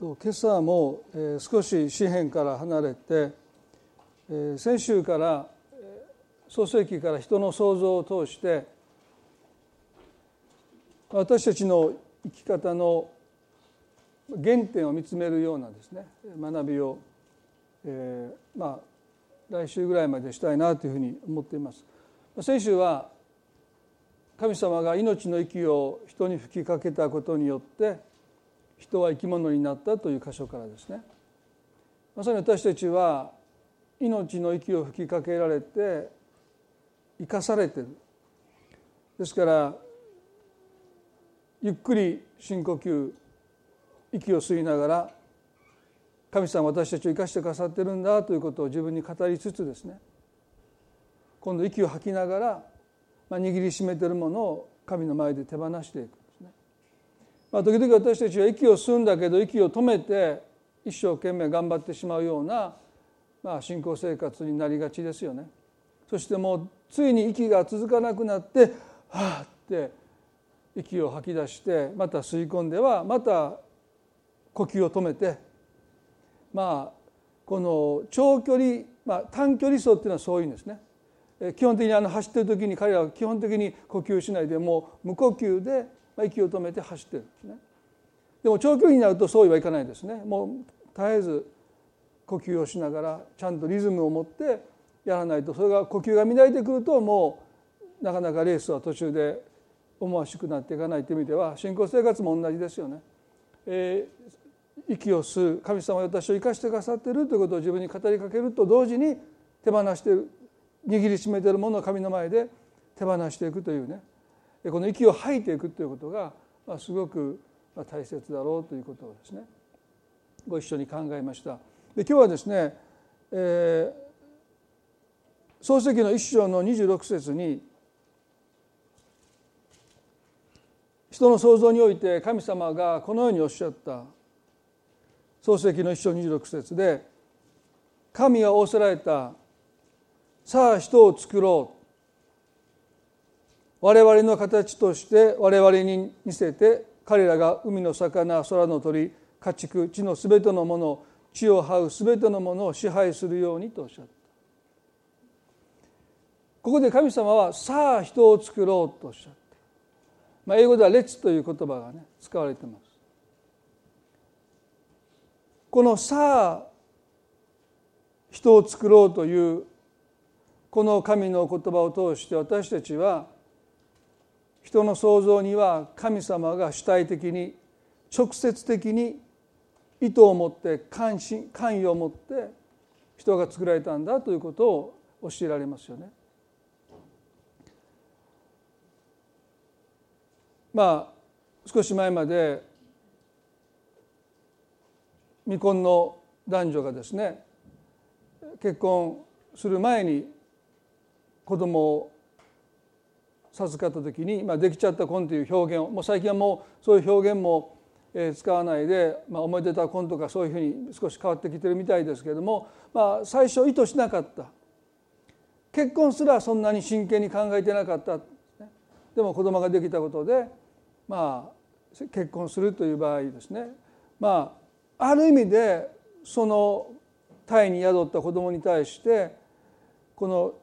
今朝も少し詩篇から離れて、先週から創世記から人の創造を通して私たちの生き方の原点を見つめるようなですね、学びを来週ぐらいまでしたいなというふうに思っています。先週は神様が命の息を人に吹きかけたことによって人は生き物になったという箇所からですね、まさに私たちは命の息を吹きかけられて生かされている。ですからゆっくり深呼吸、息を吸いながら神様は私たちを生かしてくださっているんだということを自分に語りつつですね、今度息を吐きながら握りしめているものを神の前で手放していく。時々私たちは息を吸うんだけど息を止めて一生懸命頑張ってしまうような信仰生活になりがちですよね。そしてもうついに息が続かなくなってはぁって息を吐き出してまた吸い込んではまた呼吸を止めて、この長距離、短距離走っていうのはそういうんですね。基本的に走ってる時に彼らは基本的に呼吸しないでもう無呼吸で息を止めて走ってるんですね。でも長距離になるとそうはいかないですね。もう絶えず呼吸をしながらちゃんとリズムを持ってやらないと、それが呼吸が乱れてくるともうなかなかレースは途中で思わしくなっていかないという意味では信仰生活も同じですよね。息を吸う、神様は私を生かしてくださっているということを自分に語りかけると同時に手放している、握りしめているものを神の前で手放していくというね、この息を吐いていくということがすごく大切だろうということをですね、ご一緒に考えました。で今日はですね、創世記の1章の26節に人の創造において神様がこのようにおっしゃった、創世記の1章26節で神が仰せられた、さあ人を作ろう、我々の形として我々に似せて彼らが海の魚、空の鳥、家畜、地のすべてのもの、地を這うすべてのものを支配するようにとおっしゃった。ここで神様はさあ人を作ろうとおっしゃった。英語ではレッツという言葉がね使われています。このさあ人を作ろうというこの神の言葉を通して私たちは人の創造には神様が主体的に直接的に意図を持って関与を持って人が作られたんだということを教えられますよね。少し前まで未婚の男女がですね、結婚する前に子供を授かった時に、できちゃった婚という表現を、もう最近はもうそういう表現も使わないで、おめでた婚とかそういうふうに少し変わってきてるみたいですけれども、最初意図しなかった、結婚すらそんなに真剣に考えてなかった。でも子供ができたことで、結婚するという場合ですね、ある意味でその胎に宿った子供に対してこの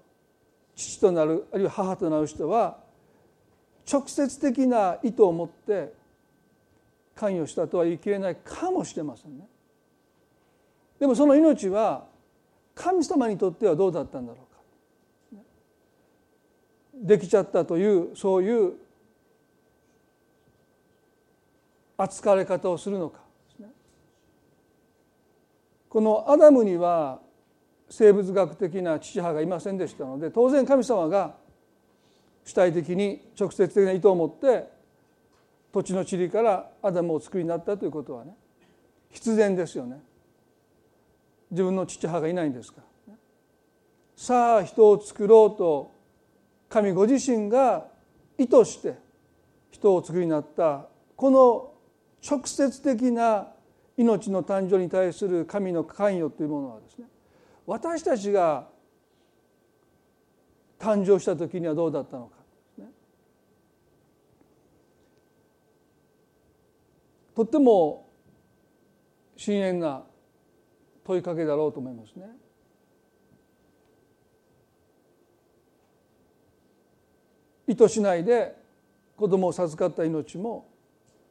父となる、あるいは母となる人は直接的な意図を持って関与したとは言い切れないかもしれませんね。でもその命は神様にとってはどうだったんだろうか。できちゃったというそういう扱われ方をするのかですね。このアダムには生物学的な父母がいませんでしたので、当然神様が主体的に直接的な意図を持って土地の塵からアダムを作りになったということはね、必然ですよね。自分の父母がいないんですから、さあ人を作ろうと神ご自身が意図して人を作りになった、この直接的な命の誕生に対する神の関与というものはですね、私たちが誕生した時にはどうだったのか、ね、とっても深淵が問いかけだろうと思いますね。意図しないで子供を授かった命も、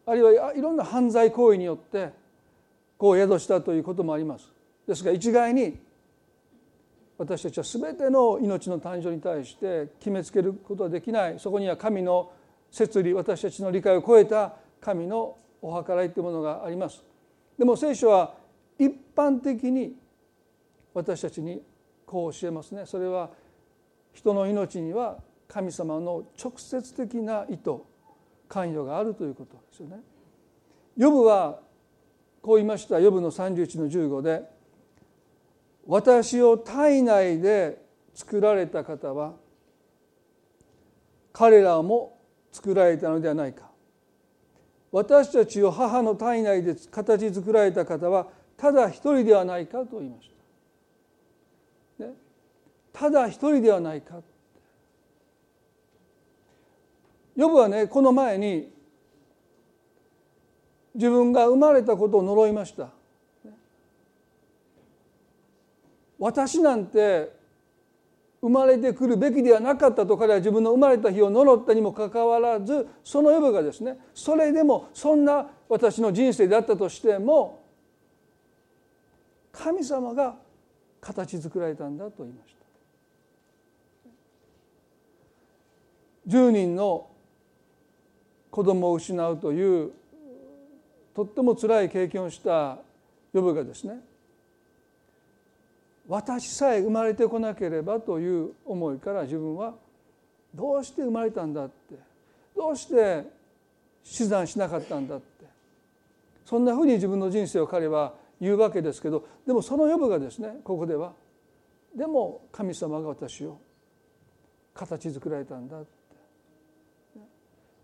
あるいはいろんな犯罪行為によってこう宿したということもあります。ですが一概に私たちは全ての命の誕生に対して決めつけることはできない。そこには神の摂理、私たちの理解を超えた神のお計らいというものがあります。でも聖書は一般的に私たちにこう教えますね。それは人の命には神様の直接的な意図、関与があるということですよね。ヨブはこう言いました。ヨブの31の15で、私を体内で作られた方は彼らも作られたのではないか。私たちを母の体内で形作られた方はただ一人ではないかと言いました、ね、ただ一人ではないか。ヨブはね、この前に自分が生まれたことを呪いました。私なんて生まれてくるべきではなかったと彼は自分の生まれた日を呪ったにもかかわらず、そのヨブがですね、それでもそんな私の人生であったとしても神様が形作られたんだと言いました。10人の子供を失うというとってもつらい経験をしたヨブがですね、私さえ生まれてこなければという思いから、自分はどうして生まれたんだって、どうして死産しなかったんだって、そんなふうに自分の人生を彼は言うわけですけど、でもそのヨブがですね、ここではでも神様が私を形作られたんだって、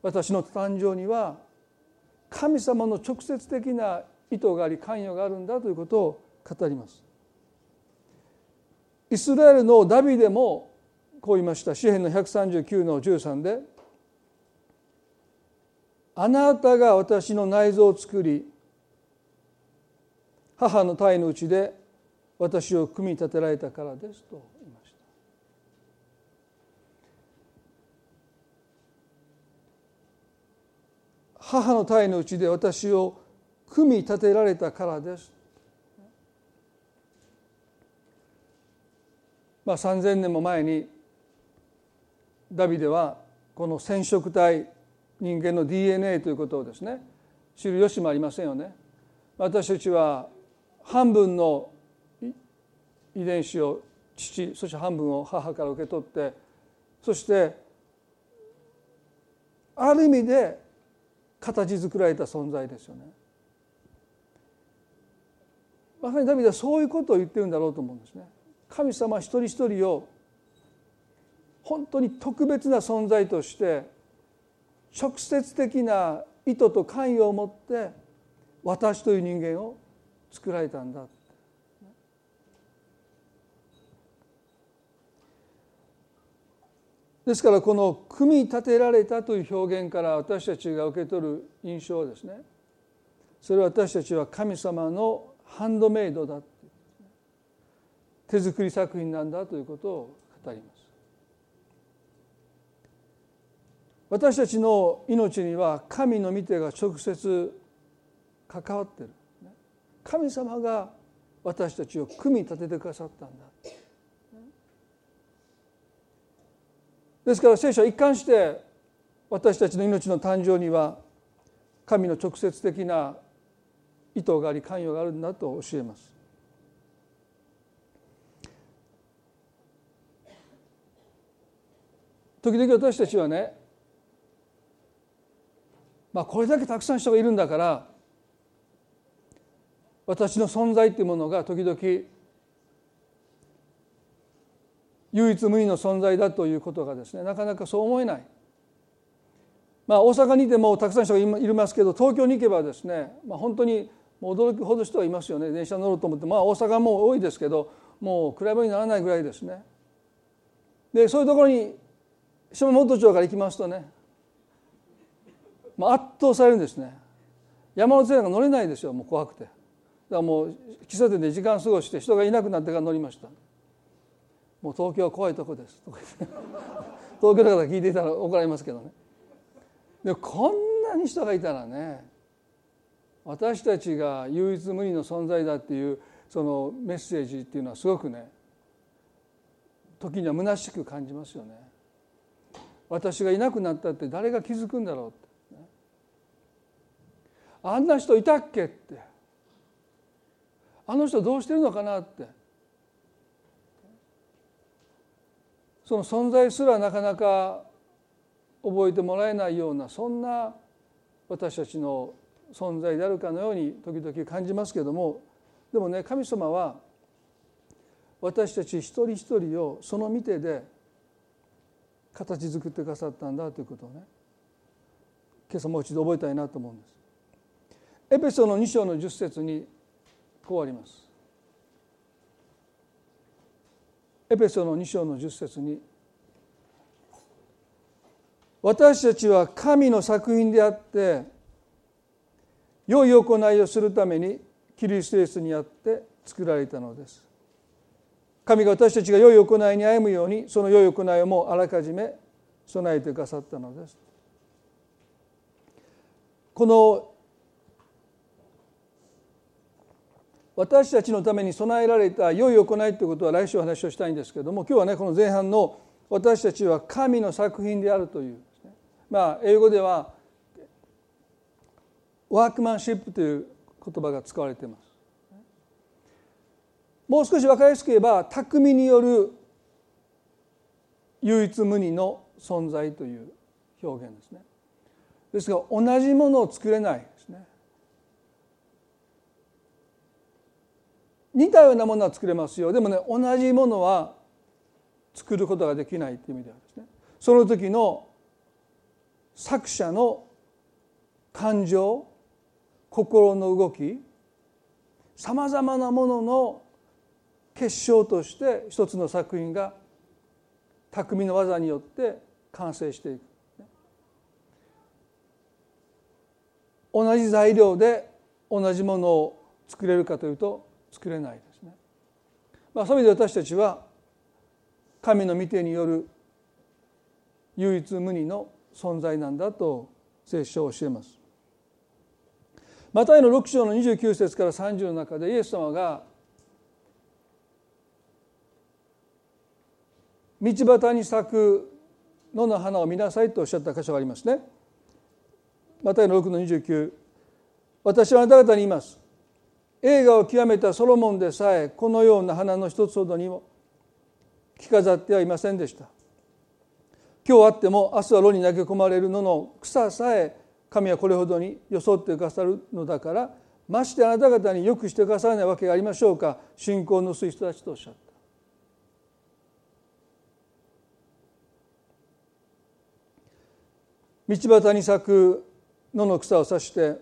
私の誕生には神様の直接的な意図があり関与があるんだということを語ります。イスラエルのダビデもこう言いました。詩編の139の13で、あなたが私の内臓を作り、母の胎のうちで私を組み立てられたからですと言いました。母の胎のうちで私を組み立てられたからです。3000年も前にダビデはこの染色体、人間の DNA ということをですね、知る由もありませんよね。私たちは半分の遺伝子を父、そして半分を母から受け取って、そしてある意味で形作られた存在ですよね。まさにダビデはそういうことを言ってるんだろうと思うんですね。神様一人一人を本当に特別な存在として、直接的な意図と関与を持って私という人間を作られたんだ。ですからこの組み立てられたという表現から私たちが受け取る印象はですね、それは私たちは神様のハンドメイドだ、手作り作品なんだということを語ります。私たちの命には神の御手が直接関わっている。神様が私たちを組み立ててくださったんだ。ですから聖書は一貫して私たちの命の誕生には神の直接的な意図があり関与があるんだと教えます。時々私たちはね、これだけたくさん人がいるんだから私の存在というものが時々唯一無二の存在だということがですね、なかなかそう思えない。大阪にいてもたくさん人がいますけど、東京に行けばですね、本当に驚くほど人はいますよね。電車乗ろうと思って、大阪も多いですけど、もう比べにならないぐらいですね。で、そういうところに下本町から行きますとね、圧倒されるんですね。山手線が乗れないですよ、もう怖くて。らもう喫茶店で時間過ごして人がいなくなってから乗りました。もう東京は怖いとこですとか言って東京の方が聞いていたら怒られますけどね。でこんなに人がいたらね、私たちが唯一無二の存在だっていうそのメッセージっていうのはすごくね、時には虚しく感じますよね。私がいなくなったって誰が気づくんだろうって、ね、あんな人いたっけって、あの人どうしてるのかなって、その存在すらなかなか覚えてもらえないような、そんな私たちの存在であるかのように時々感じますけども、でもね、神様は私たち一人一人をその見てで形作ってくださったんだということをね、今朝もう一度覚えたいなと思うんです。エペソの2章の10節にこうあります。エペソの2章の10節に、私たちは神の作品であって良い行いをするためにキリストイエスにあって作られたのです。神が私たちが良い行いに歩むように、その良い行いをもうあらかじめ備えてくださったのです。この私たちのために備えられた良い行いということは来週お話をしたいんですけれども、今日はね、この前半の私たちは神の作品であるという、まあ英語ではワークマンシップという言葉が使われています。もう少し分かりやすく言えば、匠による唯一無二の存在という表現ですね。ですが同じものを作れないですね。似たようなものは作れますよ。でもね、同じものは作ることができないという意味ではですね、その時の作者の感情、心の動き、さまざまなものの結晶として一つの作品が匠の技によって完成していく。同じ材料で同じものを作れるかというと作れないですね。まあ、そういう意味で私たちは神の御手による唯一無二の存在なんだと聖書を教えます。マタイの6章の29節から30の中でイエス様が道端に咲く野の花を見なさいとおっしゃった箇所がありますね。マタイの6の29、私はあなた方に言います。栄華を極めたソロモンでさえこのような花の一つほどにも着飾ってはいませんでした。今日あっても明日は炉に投げ込まれる野の草さえ神はこれほどに装ってくださるのだから、ましてあなた方によくしてくださらないわけがありましょうか、信仰の薄い人たちとおっしゃった。道端に咲く野の草を指して、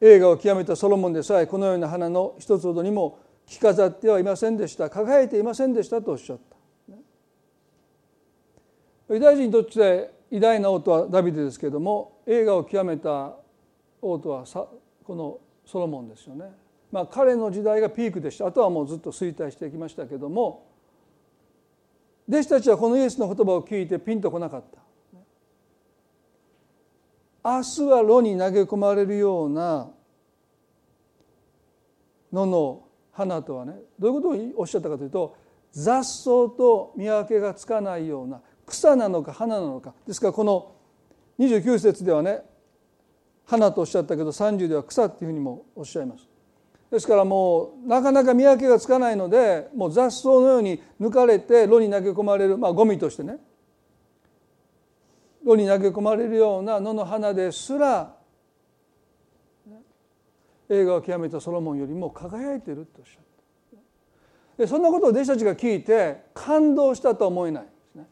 栄華を極めたソロモンでさえこのような花の一つほどにも着飾ってはいませんでした、輝いていませんでしたとおっしゃった。ユダヤ人にとって偉大な王とはダビデですけれども、栄華を極めた王とはこのソロモンですよね。まあ、彼の時代がピークでした。あとはもうずっと衰退してきましたけれども、弟子たちはこのイエスの言葉を聞いてピンとこなかった。明日は炉に投げ込まれるような野の花とはね、どういうことをおっしゃったかというと、雑草と見分けがつかないような草なのか花なのか。ですからこの29節ではね、花とおっしゃったけど30では草っていうふうにもおっしゃいます。ですからもうなかなか見分けがつかないので、もう雑草のように抜かれて炉に投げ込まれる、まあゴミとしてね、炉に投げ込まれるような野の花ですら、栄華を極めたソロモンよりも輝いているとおっしゃった。でそんなことを弟子たちが聞いて感動したとは思えないですね。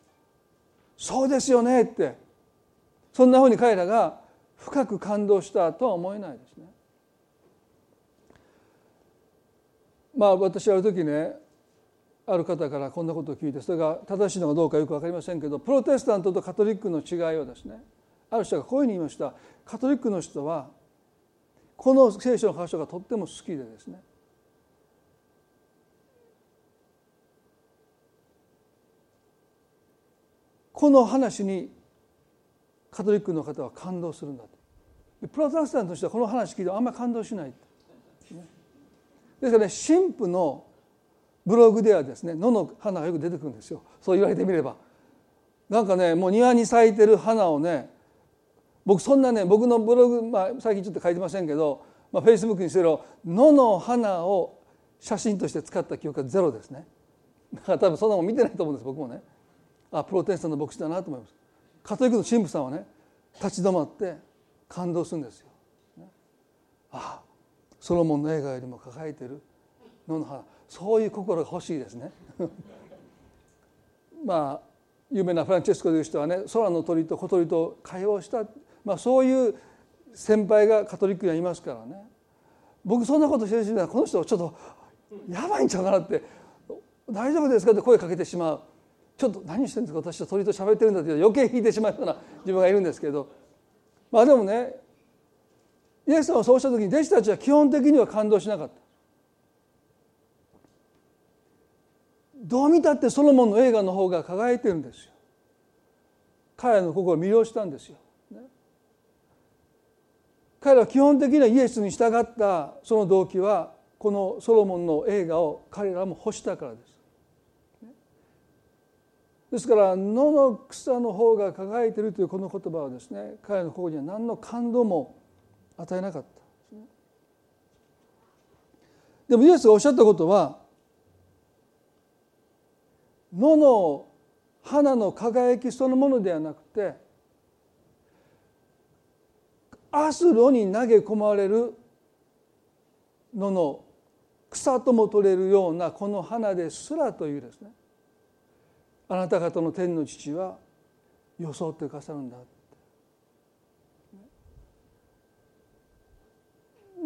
そうですよねって、そんなふうに彼らが深く感動したとは思えないですね。まあ私はある時ね、ある方からこんなことを聞いて、それが正しいのかどうかよく分かりませんけど、プロテスタントとカトリックの違いはですね、ある人がこういうふうに言いました。カトリックの人はこの聖書の箇所がとっても好きでですね、この話にカトリックの方は感動するんだと。プロテスタントの人はこの話聞いてあんまり感動しないと、ね、ですからね、神父のブログではですね、野の花がよく出てくるんですよ。そう言われてみればなんかね、もう庭に咲いてる花をね、僕そんなね、僕のブログ、最近ちょっと書いてませんけど、フェイスブックにせよ、野の花を写真として使った記憶はゼロですね。だから多分そんなもん見てないと思うんです、僕もね。あ、プロテスタントの牧師だなと思います。カトリックの神父さんはね、立ち止まって感動するんですよ。ああ、ソロモンの映画よりも輝いてる野の花、そういう心が欲しいですね。有名なフランチェスコという人はね、空の鳥と小鳥と会話をした、そういう先輩がカトリックにはいますからね。僕そんなことしてる人はこの人ちょっとやばいんちゃうかなって、大丈夫ですかって声かけてしまう。ちょっと何してるんですか、私は鳥と喋ってるんだって余計引いてしまうような自分がいるんですけど、でもね、イエス様がそうした時に弟子たちは基本的には感動しなかった。どう見たってソロモンの映画の方が輝いてるんですよ。彼らの心を魅了したんですよ、ね、彼らは基本的にはイエスに従ったその動機は、このソロモンの映画を彼らも欲したからです、ね、ですから野の草の方が輝いてるというこの言葉はですね、彼らの心には何の感動も与えなかった、ね、でもイエスがおっしゃったことは、野の花の輝きそのものではなくて、アスロに投げ込まれる野の草とも取れるようなこの花ですらというですね、あなた方の天の父は装ってくださるんだって。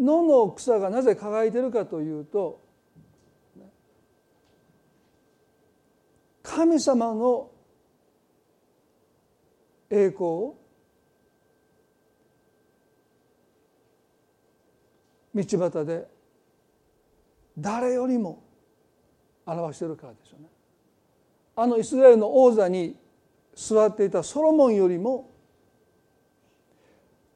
野の草がなぜ輝いているかというと、神様の栄光を道端で誰よりも表しているからですよね。あのイスラエルの王座に座っていたソロモンよりも、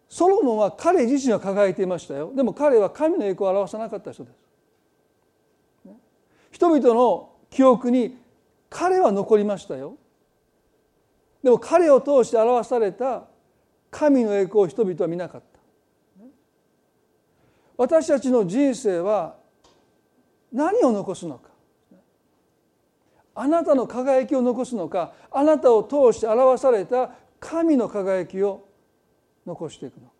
ソロモンは彼自身は輝いていましたよ。でも彼は神の栄光を表さなかった人です。人々の記憶に彼は残りましたよ。でも彼を通して表された神の栄光を人々は見なかった。私たちの人生は何を残すのか、あなたの輝きを残すのか、あなたを通して表された神の輝きを残していくのか。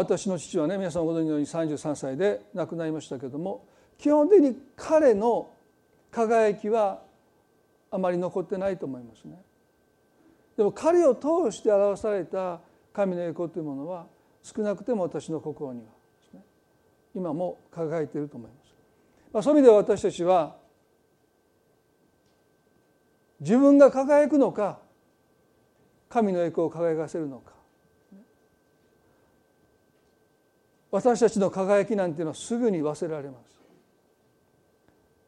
私の父はね、皆さんご存じのように33歳で亡くなりましたけれども、基本的に彼の輝きはあまり残ってないと思いますね。でも彼を通して表された神の栄光というものは、少なくても私の心にはですね、今も輝いていると思います。そういう意味では私たちは、自分が輝くのか、神の栄光を輝かせるのか。私たちの輝きなんていうのはすぐに忘れられます。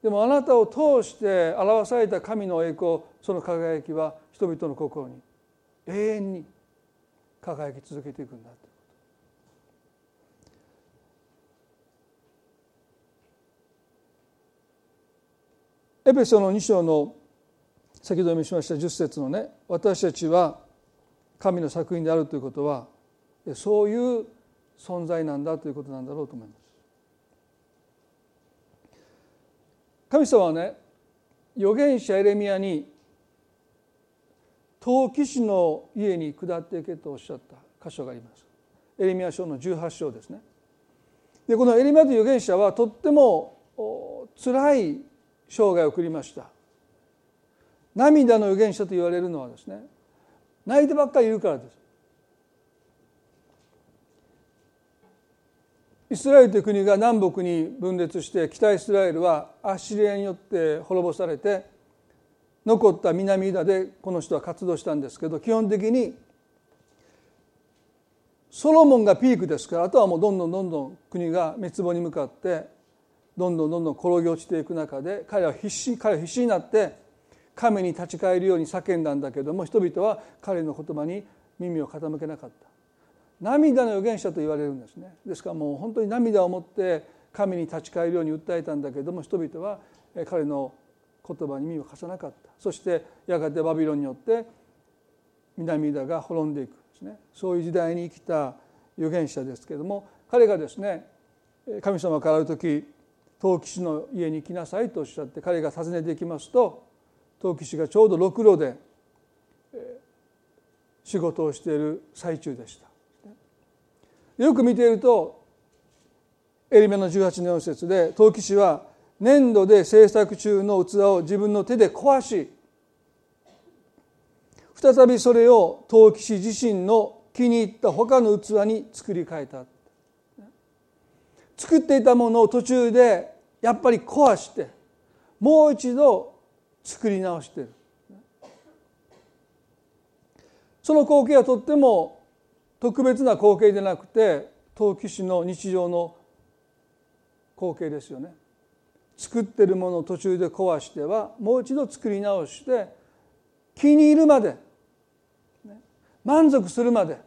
でもあなたを通して表された神の栄光、その輝きは人々の心に永遠に輝き続けていくんだと。エペソの2章の先ほど読みしました10節のね、私たちは神の作品であるということは、そういう存在なんだということなんだろうと思います。神様はね、預言者エレミヤに陶器師の家に下っていけとおっしゃった箇所があります。エレミヤ書の18章ですね。でこのエレミヤという預言者はとってもつらい生涯を送りました。涙の預言者と言われるのはですね、泣いてばっかりいるからです。イスラエルという国が南北に分裂して、北イスラエルはアッシリアによって滅ぼされて、残った南ユダでこの人は活動したんですけど、基本的にソロモンがピークですから、あとはもうどんどん国が滅亡に向かってどんどん転げ落ちていく中で、彼は必死になって神に立ち返るように叫んだんだけども、人々は彼の言葉に耳を傾けなかった。涙の預言者と言われるんですね。ですからもう本当に涙を持って神に立ち返るように訴えたんだけども、人々は彼の言葉に耳を貸さなかった。そしてやがてバビロンによって南ユダが滅んでいくですね。そういう時代に生きた預言者ですけれども、彼がですね、神様からある時陶器師の家に来なさいとおっしゃって、彼が訪ねていきますと、陶器師がちょうどろくろで仕事をしている最中でした。よく見ているとエリメの18の4節で、陶器師は粘土で制作中の器を自分の手で壊し、再びそれを陶器師自身の気に入った他の器に作り変えた。作っていたものを途中でやっぱり壊してもう一度作り直している。その光景はとっても特別な光景でなくて、陶器師の日常の光景ですよね。作っているものを途中で壊してはもう一度作り直して、気に入るまで、満足するまで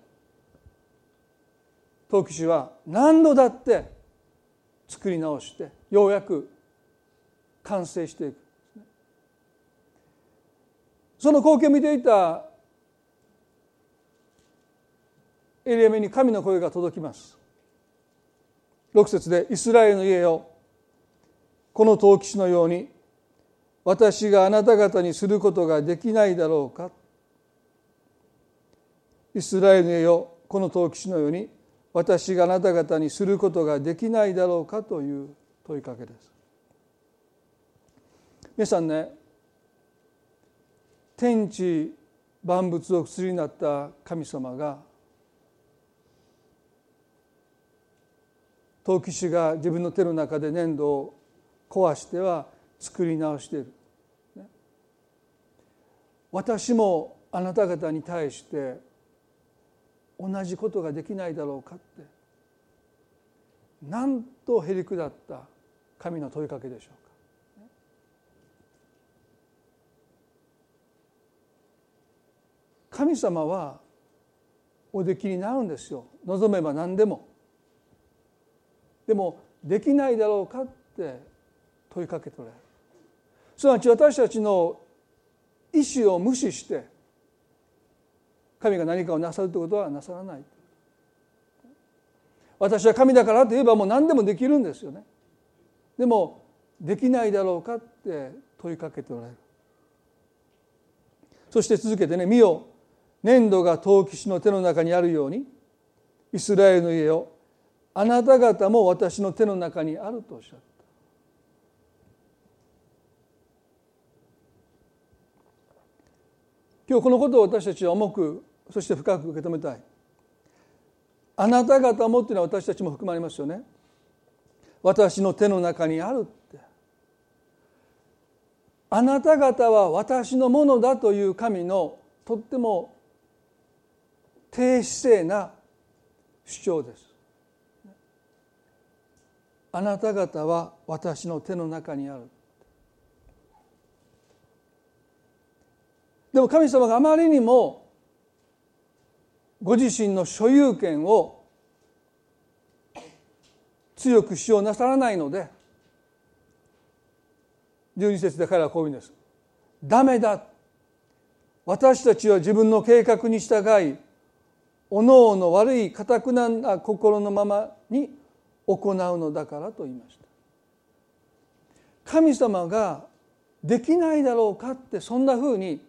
陶器師は何度だって作り直して、ようやく完成していく。その光景を見ていたエリアメに神の声が届きます。6節で、イスラエルの家よ、この陶器師のように私があなた方にすることができないだろうか。イスラエルの家よ、この陶器師のように私があなた方にすることができないだろうかという問いかけです。皆さんね、天地万物を薬になった神様が、陶器師が自分の手の中で粘土を壊しては作り直している。私もあなた方に対して同じことができないだろうかって、なんとへりくだった神の問いかけでしょうか。神様はおできになるんですよ。望めば何でも。でもできないだろうかって問いかけておられる。すなわち私たちの意思を無視して神が何かをなさるということはなさらない。私は神だからといえばもう何でもできるんですよね。でもできないだろうかって問いかけておられる。そして続けてね、見よ、粘土が陶器師の手の中にあるように、イスラエルの家をあなた方も私の手の中にあるとおっしゃった。今日このことを私たちは重く、そして深く受け止めたい。あなた方もというのは私たちも含まれますよね。私の手の中にあるって、あなた方は私のものだという神のとっても低姿勢な主張です。あなた方は私の手の中にある。でも神様があまりにもご自身の所有権を強く主張なさらないので、12節で彼はこう言うんです。ダメだ、私たちは自分の計画に従い、おのおの悪い堅くな心のままに行うのだからと言いました。神様ができないだろうかって、そんなふうに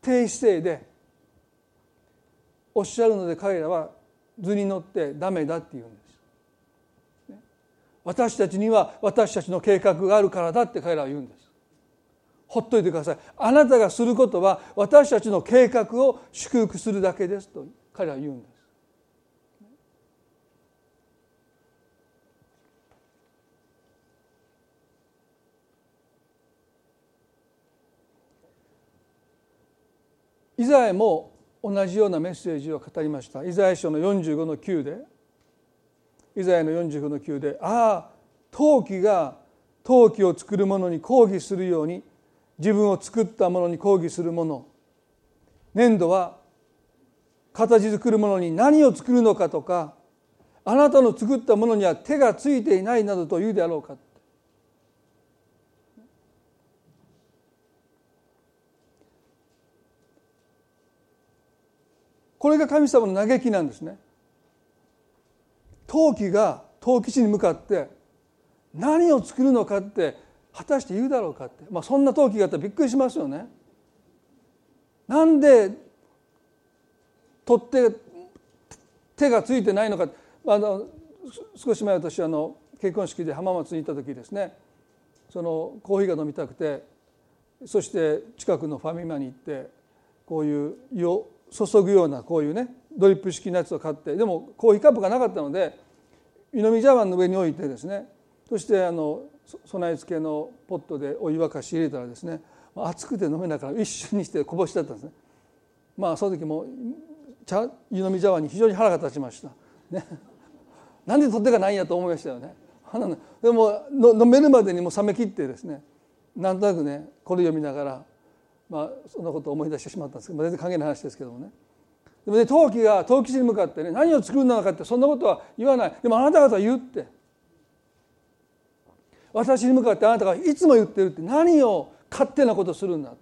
低姿勢でおっしゃるので、彼らは図に乗ってダメだって言うんです。私たちには私たちの計画があるからだって彼らは言うんです。ほっといてください、あなたがすることは私たちの計画を祝福するだけですと彼らは言うんです。イザヤも同じようなメッセージを語りました。イザヤ書の45の9で、イザヤの45の9で、ああ、陶器が陶器を作る者に抗議するように、自分を作った者に抗議する者、粘土は形作る者に何を作るのかとか、あなたの作ったものには手がついていないなどと言うであろうか。これが神様の嘆きなんですね。陶器が陶器師に向かって何を作るのかって果たして言うだろうかって、そんな陶器があったらびっくりしますよね。なんで取って手がついてないのか。少し前私結婚式で浜松に行った時ですね、そのコーヒーが飲みたくて、そして近くのファミマに行ってこういう注ぐようなこういうねドリップ式のやつを買って、でもコーヒーカップがなかったので湯飲み茶碗の上に置いてですね、そして備え付けのポットでお湯沸かし入れたらですね、熱くて飲めながら一瞬にしてこぼしちゃったんですね。その時も湯飲み茶碗に非常に腹が立ちましたね。なんで取っ手がないんやと思いましたよね。でも飲めるまでにも冷め切ってですね、なんとなくねこれ読みながらそんなことを思い出してしまったんですけど、全然関係ない話ですけどもね。でもね、陶器が陶器師に向かってね、何を作るのかってそんなことは言わない。でもあなた方は言って、私に向かってあなたがいつも言ってるって、何を勝手なことするんだって。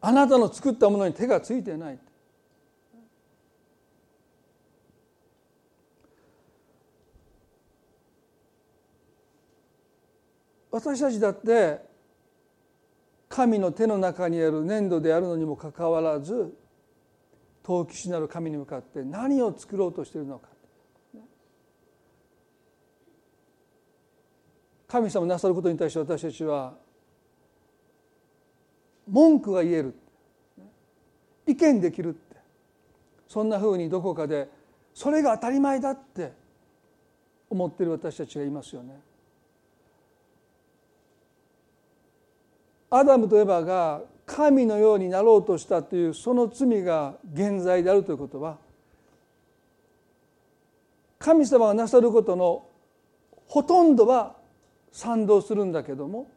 あなたの作ったものに手がついてない。私たちだって神の手の中にある粘土であるのにもかかわらず、陶器師なる神に向かって何を作ろうとしているのか。神様なさることに対して私たちは文句が言える、意見できるって、そんなふうにどこかでそれが当たり前だって思っている私たちがいますよね。アダムとエバが神のようになろうとしたというその罪が現在であるということは、神様がなさることのほとんどは賛同するんだけども、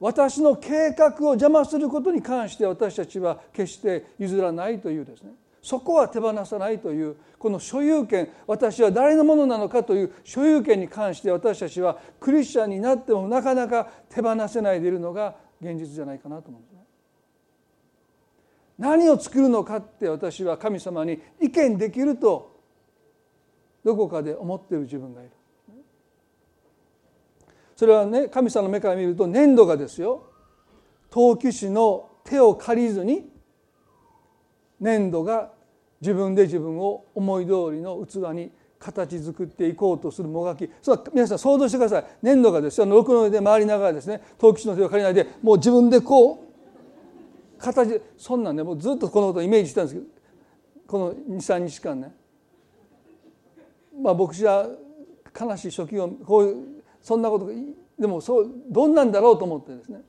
私の計画を邪魔することに関して私たちは決して譲らないというですね、そこは手放さないという、この所有権、私は誰のものなのかという所有権に関して私たちはクリスチャンになってもなかなか手放せないでいるのが現実じゃないかなと思うんですね。何を作るのかって私は神様に意見できるとどこかで思っている自分がいる。それはね、神様の目から見ると粘土がですよ、陶器師の手を借りずに粘土が自分で自分を思い通りの器に形作っていこうとするもがき。皆さん想像してください。粘土がですよ、ろくの上で回りながらですね、陶器師の手を借りないでもう自分でこう形、そんなんね、もうずっとこのことをイメージしたんですけど、この 2,3 日間ね、牧師は悲しい初期をこういうそんなことでもどんなんだろうと思ってですね、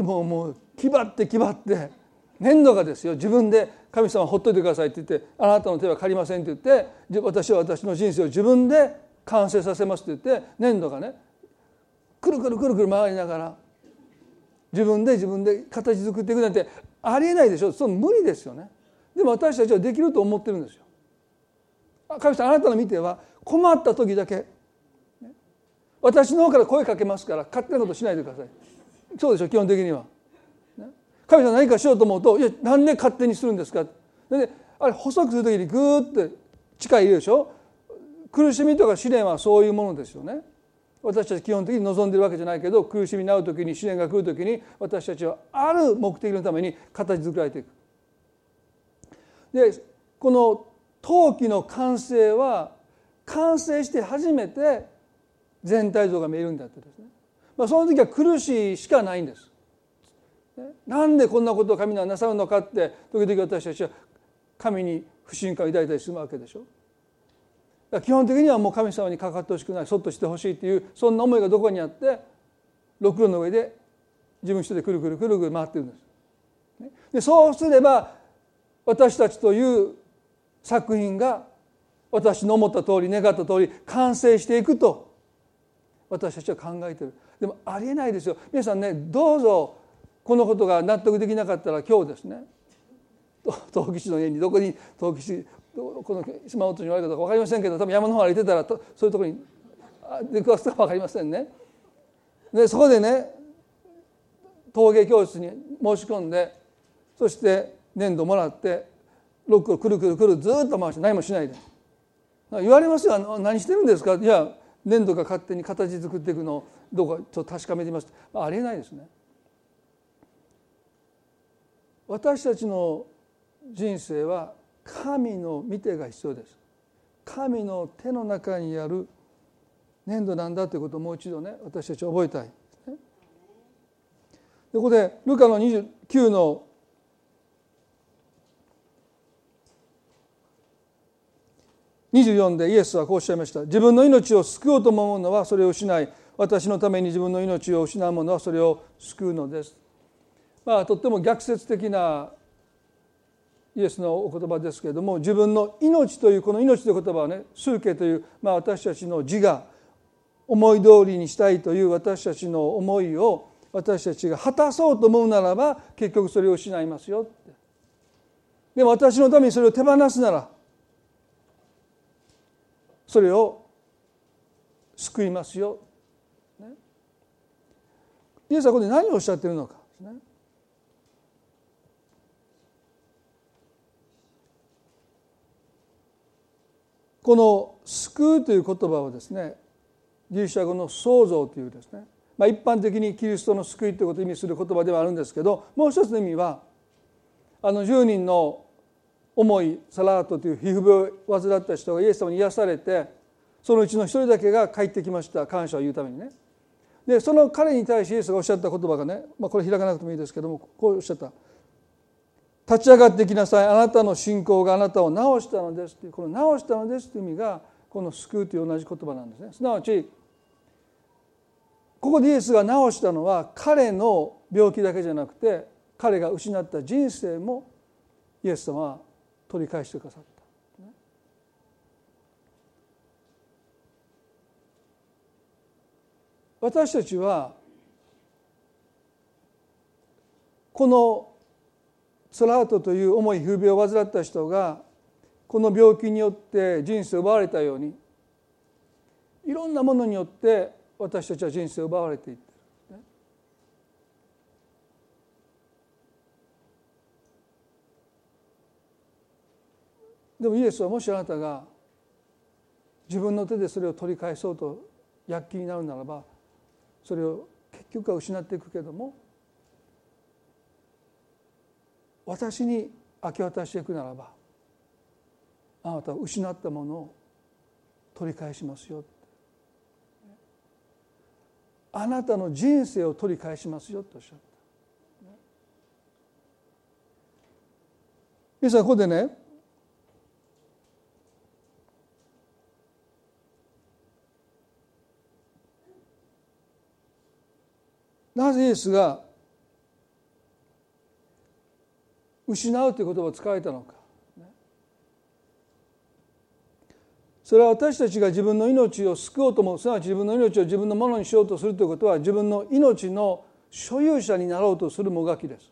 もう気張って粘土がですよ、自分で神様ほっといてくださいって言って、あなたの手は借りませんって言って、私は私の人生を自分で完成させますって言って、粘土がねくるくる回りながら自分で形作っていくなんてありえないでしょ。その無理ですよね。でも私たちはできると思ってるんですよ。神様、あなたの見ては困った時だけ私の方から声かけますから、勝手なことしないでください。そうでしょ、基本的には。神様何かしようと思うと、いや何で勝手にするんですか。であれ細くするときにグーッて力入れるでしょ。苦しみとか試練はそういうものですよね。私たち基本的に望んでるわけじゃないけど、苦しみになるときに、試練が来るときに、私たちはある目的のために形作られていく。でこの陶器の完成は完成して初めて全体像が見えるんだってですね。その時は苦しいしかないんです。なんでこんなことを神はなさるのかって時々私たちは神に不信感を抱いたりするわけでしょ。だから基本的にはもう神様にかかってほしくない、そっとしてほしいっていうそんな思いがどこにあって、ろくろの上で自分一人でくるくるくるくる回ってるんです。でそうすれば私たちという作品が私の思った通り願った通り完成していくと私たちは考えてる。でもありえないですよ。皆さんね、どうぞこのことが納得できなかったら今日ですね、藤吉の家にどこに藤吉この島本におられるか分かりませんけど、多分山の方歩いてたらそういうところに出くわすか分かりませんね。でそこでね陶芸教室に申し込んで、そして粘土もらってロックをくるくるくるずっと回して何もしないで言われますよ。何してるんですか。いや粘土が勝手に形作っていくのをどうかちょっと確かめてみます。ありえないですね。私たちの人生は神の見てが必要です。神の手の中にある粘土なんだということをもう一度ね私たち覚えたい。でここでルカの29の24でイエスはこうおっしゃいました。自分の命を救おうと思う者はそれを失い、私のために自分の命を失う者はそれを救うのです。とっても逆説的なイエスのお言葉ですけれども、自分の命というこの命という言葉はね、宗教という、私たちの自我思い通りにしたいという私たちの思いを私たちが果たそうと思うならば結局それを失いますよって。でも私のためにそれを手放すならそれを救いますよ、ね、イエスはここで何をおっしゃっているのかですね。この救うという言葉をですね、ギリシャ語の創造というですね、一般的にキリストの救いということを意味する言葉ではあるんですけど、もう一つの意味は10人の重いサラートという皮膚病を患った人がイエス様に癒されて、そのうちの一人だけが帰ってきました。感謝を言うためにね。でその彼に対しイエスがおっしゃった言葉がね、これ開かなくてもいいですけども、こうおっしゃった。立ち上がってきなさい、あなたの信仰があなたを治したのですという、この治したのですという意味がこの救うという同じ言葉なんですね。すなわちここでイエスが治したのは彼の病気だけじゃなくて、彼が失った人生もイエス様は取り返してくださった、ね、私たちはこのスラートという重い風病を患った人がこの病気によって人生を奪われたように、いろんなものによって私たちは人生を奪われていってる、ね、でもイエスはもしあなたが自分の手でそれを取り返そうと躍起になるならば、それを結局は失っていくけども、私に明け渡していくならばあなたは失ったものを取り返しますよ、あなたの人生を取り返しますよとおっしゃった。皆さんここでね、なぜイエスが失うという言葉を使われたのか。それは私たちが自分の命を救おうと思う、すなわち自分の命を自分のものにしようとするということは、自分の命の所有者になろうとするもがきです。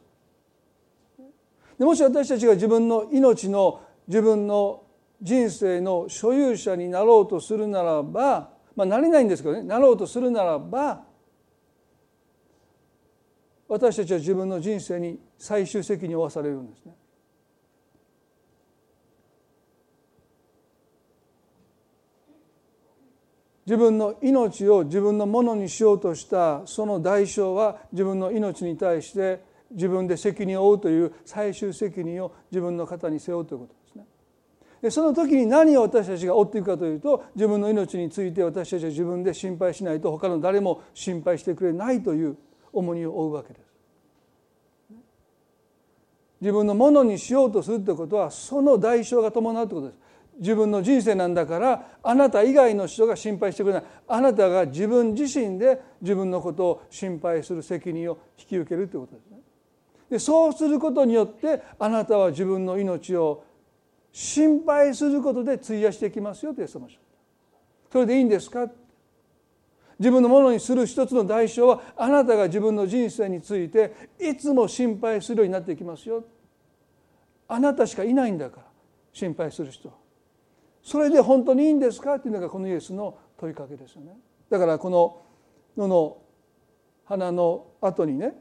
でもし私たちが自分の命の自分の人生の所有者になろうとするならば、なれないんですけどね、なろうとするならば私たちは自分の人生に最終責任を負わされるんですね。自分の命を自分のものにしようとしたその代償は、自分の命に対して自分で責任を負うという最終責任を自分の肩に背負うということですね。でその時に何を私たちが負っていくかというと、自分の命について私たちは自分で心配しないと他の誰も心配してくれないという重荷を負うわけです。自分のものにしようとするということはその代償が伴うということです。自分の人生なんだから、あなた以外の人が心配してくれない。あなたが自分自身で自分のことを心配する責任を引き受けるということですね。で、そうすることによってあなたは自分の命を心配することで費やしていきますよとイエス様はおっしゃった。それでいいんですか。自分のものにする一つの代償は、あなたが自分の人生についていつも心配するようになっていきますよ。あなたしかいないんだから、心配する人。それで本当にいいんですかっていうのがこのイエスの問いかけですよね。だからこの野の花の後にね、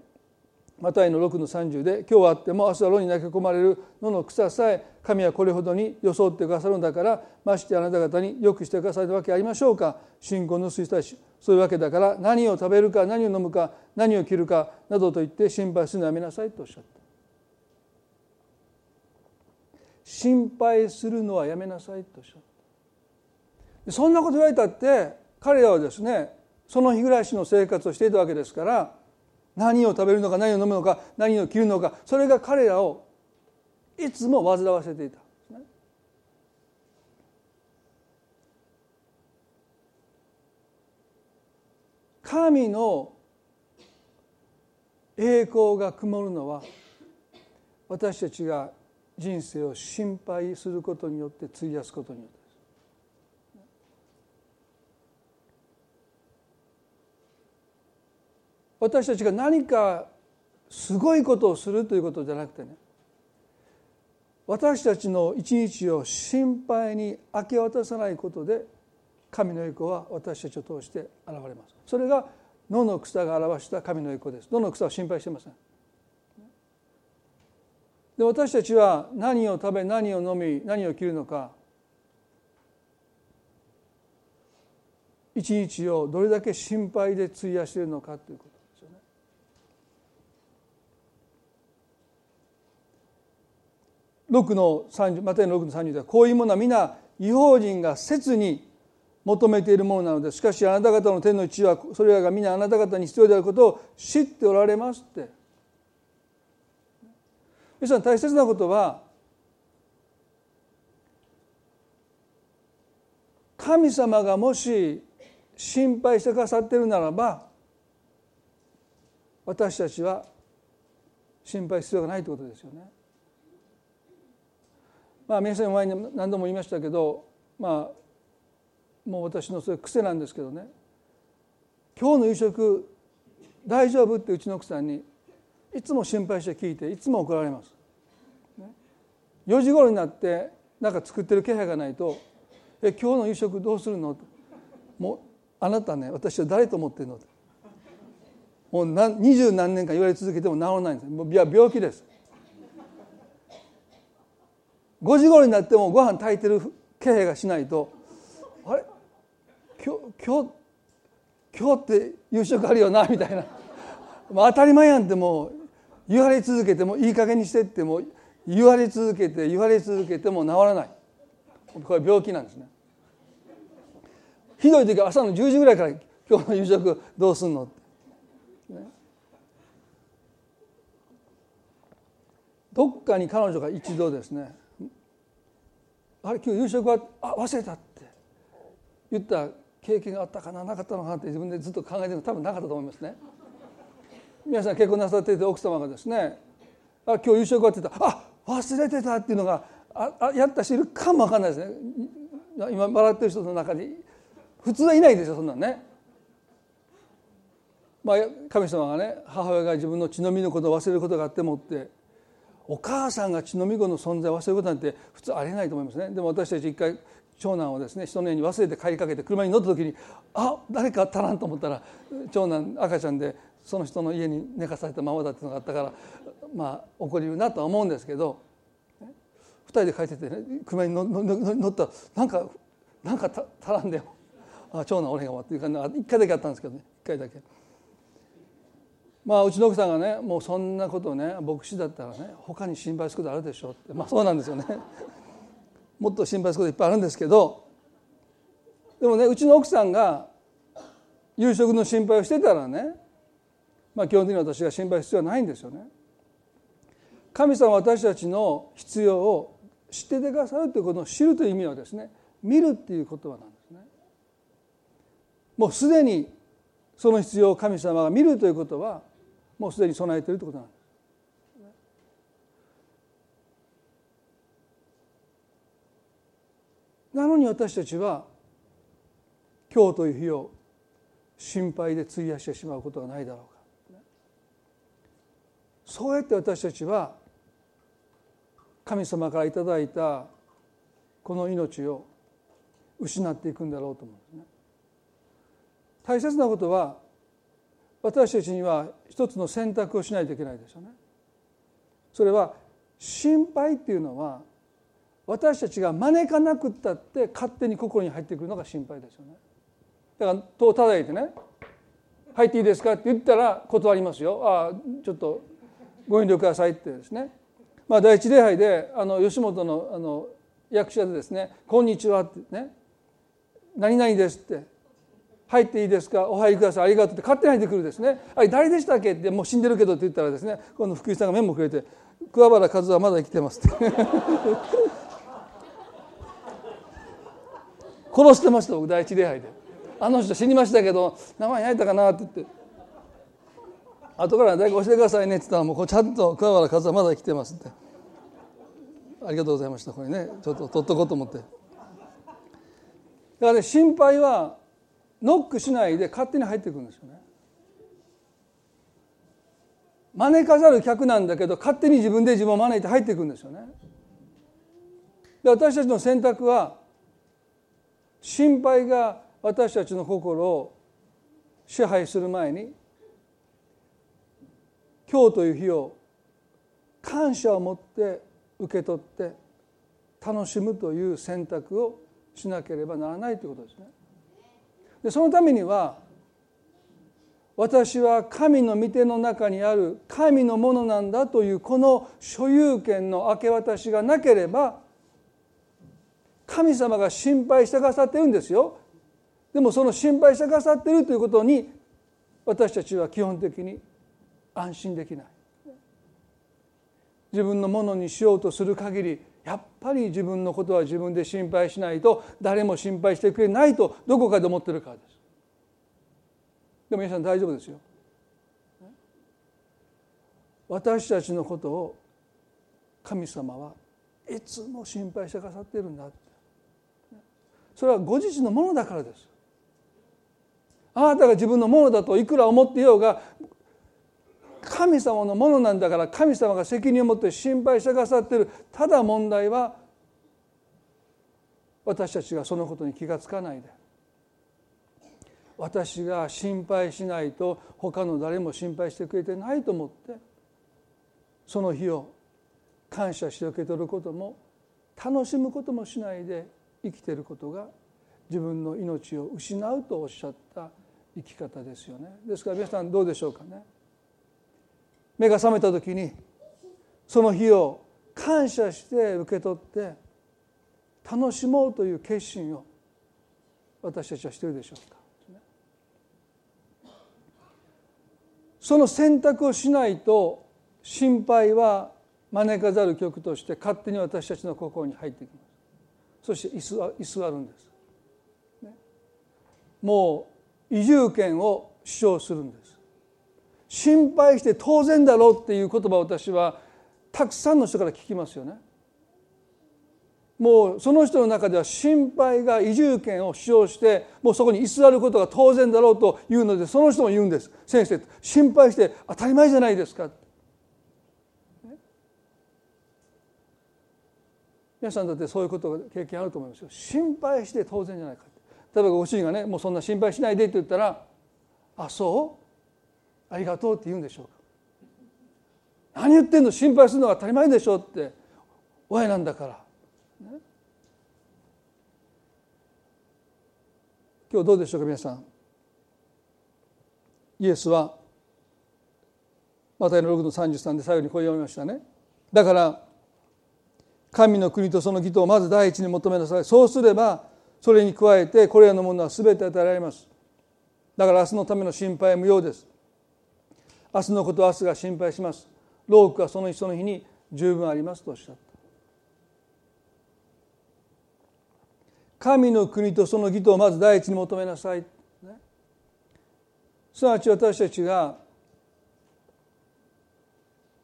マタイの 6:30 で、今日はあっても明日は炉に投げ込まれる野の草さえ神はこれほどに装ってくださるのだから、ましてあなた方によくしてくだされたわけありましょうか。信仰の薄い人たち、そういうわけだから、何を食べるか、何を飲むか、何を着るかなどと言って心配するのはやめなさいとおっしゃった。心配するのはやめなさいとおっしゃった。そんなこと言われたって彼らはですね、その日暮らしの生活をしていたわけですから、何を食べるのか、何を飲むのか、何を着るのか、それが彼らをいつも煩わせていた。神の栄光が曇るのは、私たちが人生を心配することによって、費やすことによってです。私たちが何かすごいことをするということじゃなくてね、私たちの一日を心配に明け渡さないことで、神の栄光は私たちを通して現れます。それが野の草が表した神の栄光です。野の草は心配していません。で、私たちは何を食べ、何を飲み、何を着るのか、一日をどれだけ心配で費やしているのかということ。マタイの 6:30 では、こういうものは皆異邦人が切に求めているものなので、しかしあなた方の天の父はそれらが皆あなた方に必要であることを知っておられますって。皆さん、大切なことは、神様がもし心配してくださっているならば、私たちは心配必要がないということですよね。皆さん前に何度も言いましたけど、もう私のそれ癖なんですけどね、今日の夕食大丈夫ってうちの奥さんにいつも心配して聞いて、いつも怒られます、ね、4時頃になってなんか作ってる気配がないと、今日の夕食どうするの、もうあなたね、私は誰と思ってるの、もう20何年間言われ続けても治らないんです。もう病気です。5時頃になってもご飯炊いてる気配がしないと、あれ今日って夕食あるよなみたいな、当たり前やんってもう言われ続けて、もいい加減にしてっても言われ続けても治らない。これ病気なんですね。ひどい時は朝の10時ぐらいから、今日の夕食どうすんのって、ね、どっかに彼女が一度ですね、あれ今日夕食は忘れたって言った経験があったかな、なかったのかなって自分でずっと考えてるの、多分なかったと思いますね。皆さん結婚なさっていて、奥様がですね、あ今日夕食はって言ったら、あ忘れてたっていうのがやった人いるかもわかんないですね。今笑ってる人の中に普通はいないですよ、そんなんね。神様がね、母親が自分の血のみのことを忘れることがあってもって、お母さんが血のみ子の存在を忘れることなんて普通ありえないと思いますね。でも私たち一回長男をですね、人の家に忘れて帰りかけて車に乗った時に、あ誰か足らんと思ったら、長男赤ちゃんでその人の家に寝かされたままだっていうのがあったから、怒りるなとは思うんですけど、2人で帰っててね、車に乗ったらなんか足らんで、あ長男俺が終わっていう感じが1回だけあったんですけどね、1回だけ。うちの奥さんがね、もうそんなことをね、牧師だったらね、他に心配することあるでしょって、そうなんですよね。もっと心配することいっぱいあるんですけど、でもね、うちの奥さんが夕食の心配をしてたらね、基本的に私が心配する必要はないんですよね。神様は私たちの必要を知っててくださるということの知るという意味はですね、見るっていう言葉なんですね。もうすでにその必要を神様が見るということはもうすでに備えているということなんです。なのに私たちは今日という日を心配で費やしてしまうことはないだろうか。そうやって私たちは神様からいただいたこの命を失っていくんだろうと思うんですね。大切なことは私たちには一つの選択をしないといけないですよね。それは心配っていうのは私たちが招かなくったって勝手に心に入ってくるのが心配ですよね。だから戸を叩いてね、入っていいですかって言ったら断りますよ。ああ、ちょっとご遠慮くださいってですね。まあ第一礼拝で吉本の役者でですね、こんにちはってね、何々ですって入っていいですか、お入りください、ありがとうって勝手に入ってくるですね。あれ誰でしたっけってもう死んでるけどって言ったらですね、この福井さんがメモくれて、桑原和はまだ生きてますって。殺してました僕第一礼拝で。あの人死にましたけど名前ないたかなって言って、後から誰か教えてくださいねって言ったらもうちゃんと桑原和はまだ生きてますって、ありがとうございました、これねちょっと取っとこうと思って。だからね、心配はノックしないで勝手に入ってくるんですよね。招かざる客なんだけど勝手に自分で自分を招いて入ってくるんですよね。で、私たちの選択は心配が私たちの心を支配する前に、今日という日を感謝を持って受け取って楽しむという選択をしなければならないということですね。で、そのためには私は神の御手の中にある神のものなんだというこの所有権の明け渡しがなければ、神様が心配してくださっているんですよ。でもその心配してくださっているということに私たちは基本的に安心できない。自分のものにしようとする限り、やっぱり自分のことは自分で心配しないと誰も心配してくれないとどこかで思ってるからです。でも皆さん大丈夫ですよ。私たちのことを神様はいつも心配してくださっているんだって。それはご自身のものだからです。あなたが自分のものだといくら思っていようが神様のものなんだから、神様が責任を持って心配してくださっている。ただ問題は私たちがそのことに気がつかないで、私が心配しないと他の誰も心配してくれてないと思ってその日を感謝して受け取ることも楽しむこともしないで生きていることが自分の命を失うとおっしゃった生き方ですよね。ですから皆さんどうでしょうかね。目が覚めた時にその日を感謝して受け取って楽しもうという決心を私たちはしているでしょうか。その選択をしないと心配は招かざる客として勝手に私たちの心に入ってきます。そして居座るんです、ね、もう移住権を主張するんです。心配して当然だろうっていう言葉を私はたくさんの人から聞きますよね。もうその人の中では心配が移住権を主張してもうそこに居座ることが当然だろうというので、その人も言うんです。先生、心配して当たり前じゃないですか。皆さんだってそういうことが経験あると思いますよ。心配して当然じゃないかって。例えばご主人がね、もうそんな心配しないでって言ったら、あ、そうありがとうって言うんでしょうか。何言ってんの、心配するのが当たり前でしょって、親なんだから、ね、今日どうでしょうか皆さん。イエスはマタイの 6:33 で最後にこう読みましたね。だから神の国とその義とをまず第一に求めなさい。そうすればそれに加えてこれらのものは全て与えられます。だから明日のための心配は無用です。明日のことは明日が心配します。労苦はその日その日に十分ありますとおっしゃった。神の国とその義とをまず第一に求めなさい、ね、すなわち私たちが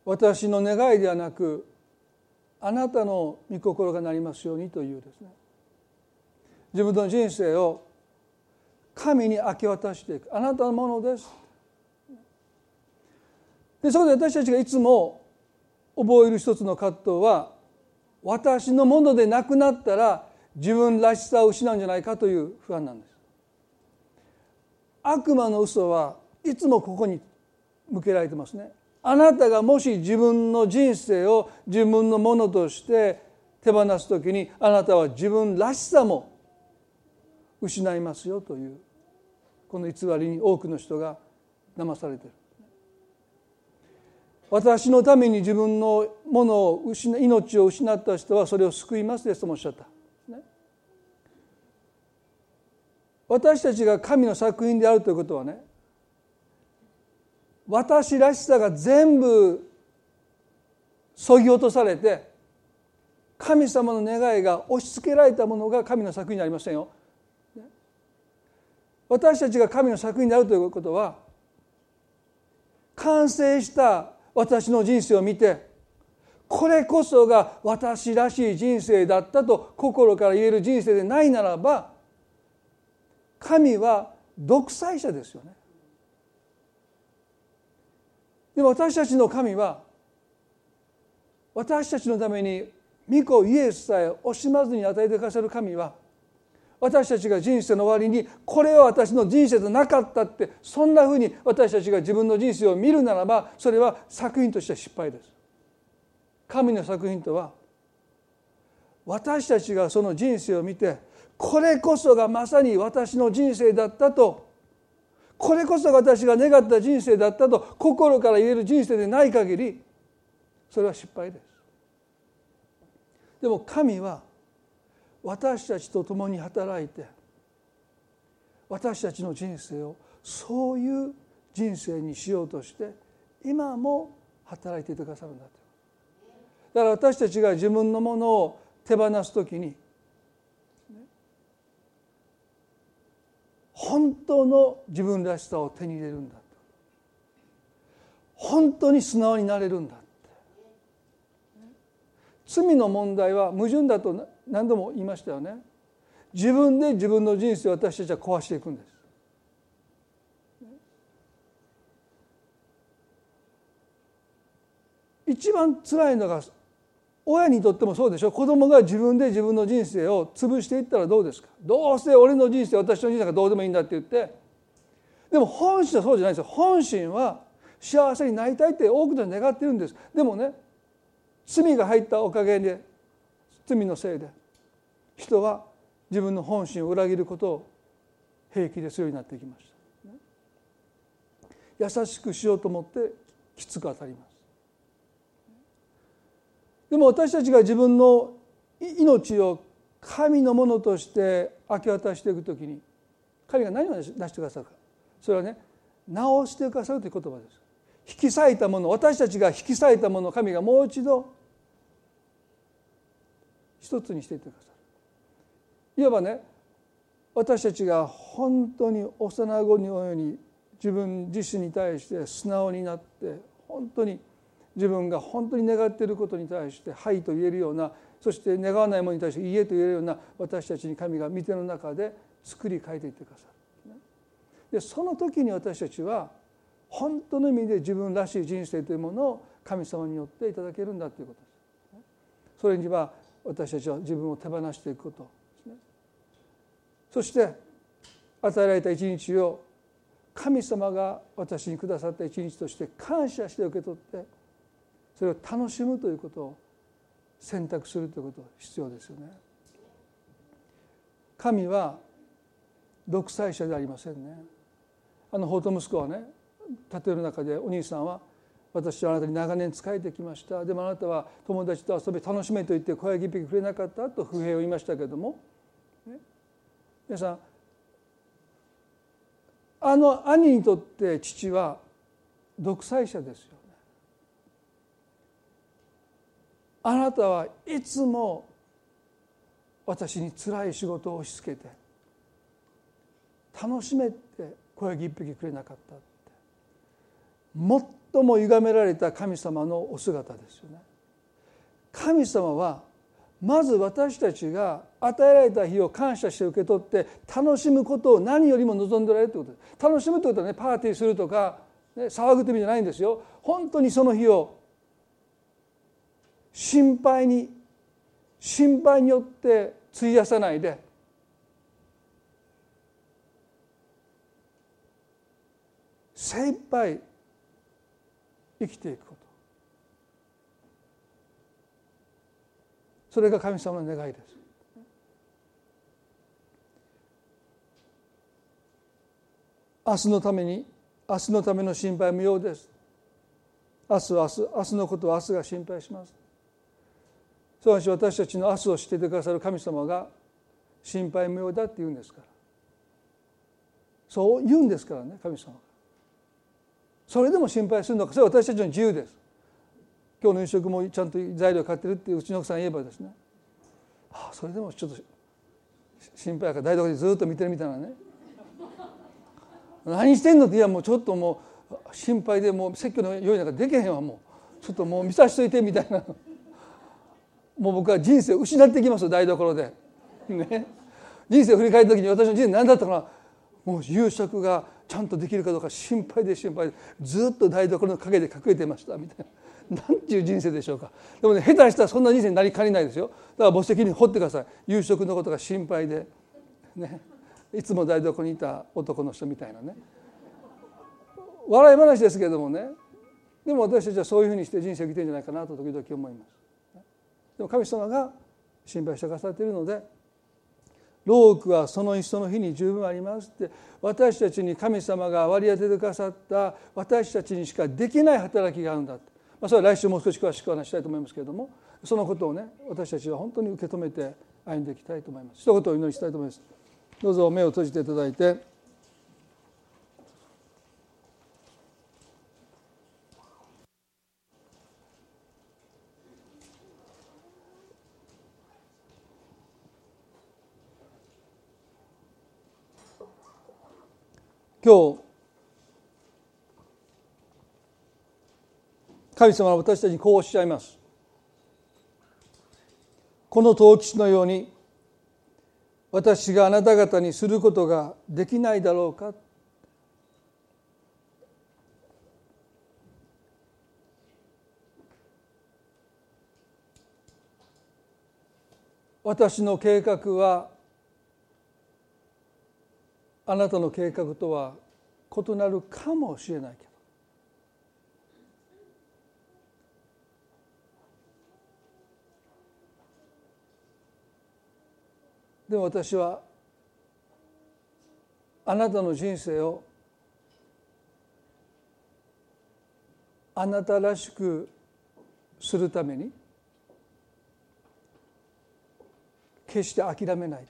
私の願いではなくあなたの御心がなりますようにというですね、自分の人生を神に明け渡していく、あなたのものです。でそこで私たちがいつも覚える一つの葛藤は、私のものでなくなったら自分らしさを失うんじゃないかという不安なんです。悪魔の嘘はいつもここに向けられてますね。あなたがもし自分の人生を自分のものとして手放すときに、あなたは自分らしさも失いますよというこの偽りに多くの人が騙されている。私のために自分のものを命を失った人はそれを救いますですとおっしゃった、ね、私たちが神の作品であるということはね、私らしさが全部そぎ落とされて神様の願いが押し付けられたものが神の作品にありませんよ。私たちが神の作品であるということは、完成した私の人生を見て、これこそが私らしい人生だったと心から言える人生でないならば、神は独裁者ですよね。でも私たちの神は、私たちのために御子イエスさえ惜しまずに与えてくださる神は、私たちが人生の終わりにこれは私の人生じゃなかったって、そんなふうに私たちが自分の人生を見るならば、それは作品としては失敗です。神の作品とは、私たちがその人生を見て、これこそがまさに私の人生だったと、これこそが私が願った人生だったと心から言える人生でない限り、それは失敗です。でも神は私たちと共に働いて、私たちの人生をそういう人生にしようとして今も働いていてくださるんだと。だから私たちが自分のものを手放すときに、本当の自分らしさを手に入れるんだと、本当に素直になれるんだって。罪の問題は矛盾だと何度も言いましたよね。自分で自分の人生を私たちは壊していくんです。一番つらいのが、親にとってもそうでしょ。子供が自分で自分の人生を潰していったらどうですか。どうせ俺の人生、私の人生がどうでもいいんだって言って。でも本心はそうじゃないんですよ。本心は幸せになりたいって多くの人願ってるんです。でもね、罪が入ったおかげで、罪のせいで人は自分の本心を裏切ることを平気でするようになってきました。優しくしようと思ってきつく当たります。でも私たちが自分の命を神のものとして明け渡していくときに、神が何をなしてくださるか。それはね、直してくださるという言葉です。引き裂いたもの、私たちが引き裂いたものを神がもう一度一つにしていってくださる。いわばね、私たちが本当に幼子のように自分自身に対して素直になって、本当に自分が本当に願っていることに対してはいと言えるような、そして願わないものに対していいえと言えるような、私たちに神が御手の中で作り変えていってくださる。でその時に私たちは本当の意味で自分らしい人生というものを神様によっていただけるんだということです。それには私たちは自分を手放していくことですね。そして与えられた一日を、神様が私にくださった一日として感謝して受け取って、それを楽しむということを選択するということが必要ですよね。神は独裁者ではありませんね。あの法と息子はね、建てる中でお兄さんは、私はあなたに長年仕えてきました、でもあなたは友達と遊び楽しめと言って小屋一匹くれなかったと不平を言いましたけれども、ね、皆さん、あの兄にとって父は独裁者ですよね。あなたはいつも私に辛い仕事を押し付けて、楽しめって小ヤギ一匹くれなかったって、最も歪められた神様のお姿ですよね。神様はまず私たちが与えられた日を感謝して受け取って楽しむことを何よりも望んでおられるということです。楽しむということはね、パーティーするとか、ね、騒ぐという意味じゃないんですよ。本当にその日を心配によって費やさないで、精一杯生きていくこと、それが神様の願いです。明日のための心配無用です。明日のことは明日が心配します。そうなんです。私たちの明日を知っていてくださる神様が心配無用だって言うんですから、そう言うんですからね、神様が。それでも心配するのか、それは私たちの自由です。今日の夕食もちゃんと材料買ってるってうちの奥さん言えばですね、ああ、それでもちょっと心配だから台所でずっと見てるみたいなね何してんのって、いやもうちょっともう心配でもう説教の用意なんかできへんわ、もうちょっともう見さしといてみたいなもう僕は人生を失ってきますよ、台所で、ね、人生を振り返った時に私の人生何だったかな、もう夕食がちゃんとできるかどうか心配でずっと台所の陰で隠れてましたみたいな、なんていう人生でしょうか。でもね、下手したらそんな人生になりかねないですよ。だから墓石に掘ってください。夕食のことが心配で、ね、いつも台所にいた男の人みたいなね、笑い話ですけれどもね、でも私たちはそういうふうにして人生を生きてるんじゃないかなと時々思います。でも神様が心配してくださっているので、労苦はその日その日に十分ありますって、私たちに神様が割り当ててくださった私たちにしかできない働きがあるんだって、それは来週もう少し詳しく話したいと思いますけれども、そのことをね、私たちは本当に受け止めて歩んでいきたいと思います。一言お祈りしたいと思います。どうぞ目を閉じていただいて、今日神様は私たちにこうおっしゃいます。この陶器師のように私があなた方にすることができないだろうか。私の計画はあなたの計画とは異なるかもしれないけど、でも私はあなたの人生をあなたらしくするために決して諦めない。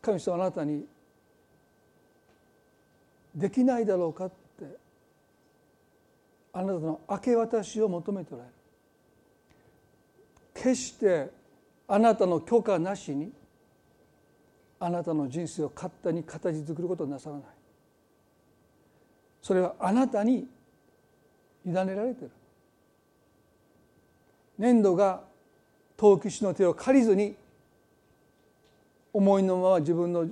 神様はあなたにできないだろうかって、あなたの明け渡しを求めておられる。決してあなたの許可なしにあなたの人生を勝手に形作ることはなさらない。それはあなたに委ねられている。粘土が陶器師の手を借りずに思いのまま自分の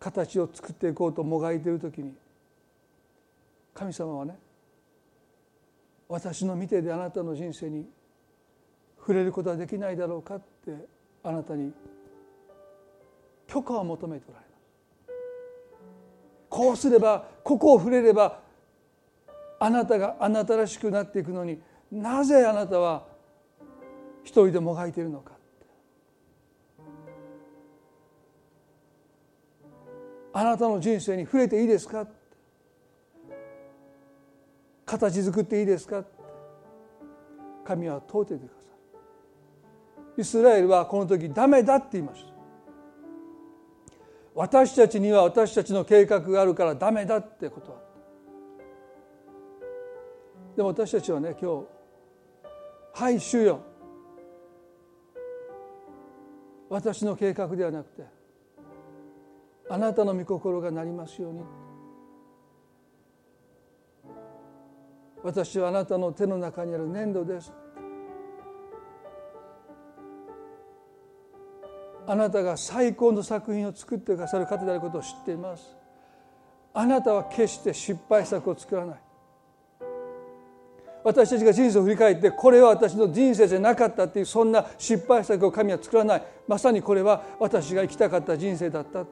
形を作っていこうともがいているときに、神様はね、私の見てであなたの人生に触れることはできないだろうかって、あなたに許可を求めておられます。こうすれば、ここを触れればあなたがあなたらしくなっていくのに、なぜあなたは一人でもがいているのか。あなたの人生に触れていいですか、形作っていいですか。神は問うていてください。イスラエルはこの時ダメだって言いました。私たちには私たちの計画があるからダメだってことは。でも私たちはね、今日、はい主よ、私の計画ではなくてあなたの御心がなりますように、私はあなたの手の中にある粘土です、あなたが最高の作品を作ってくださる方であることを知っています。あなたは決して失敗作を作らない。私たちが人生を振り返ってこれは私の人生じゃなかったっていう、そんな失敗作を神は作らない。まさにこれは私が生きたかった人生だった、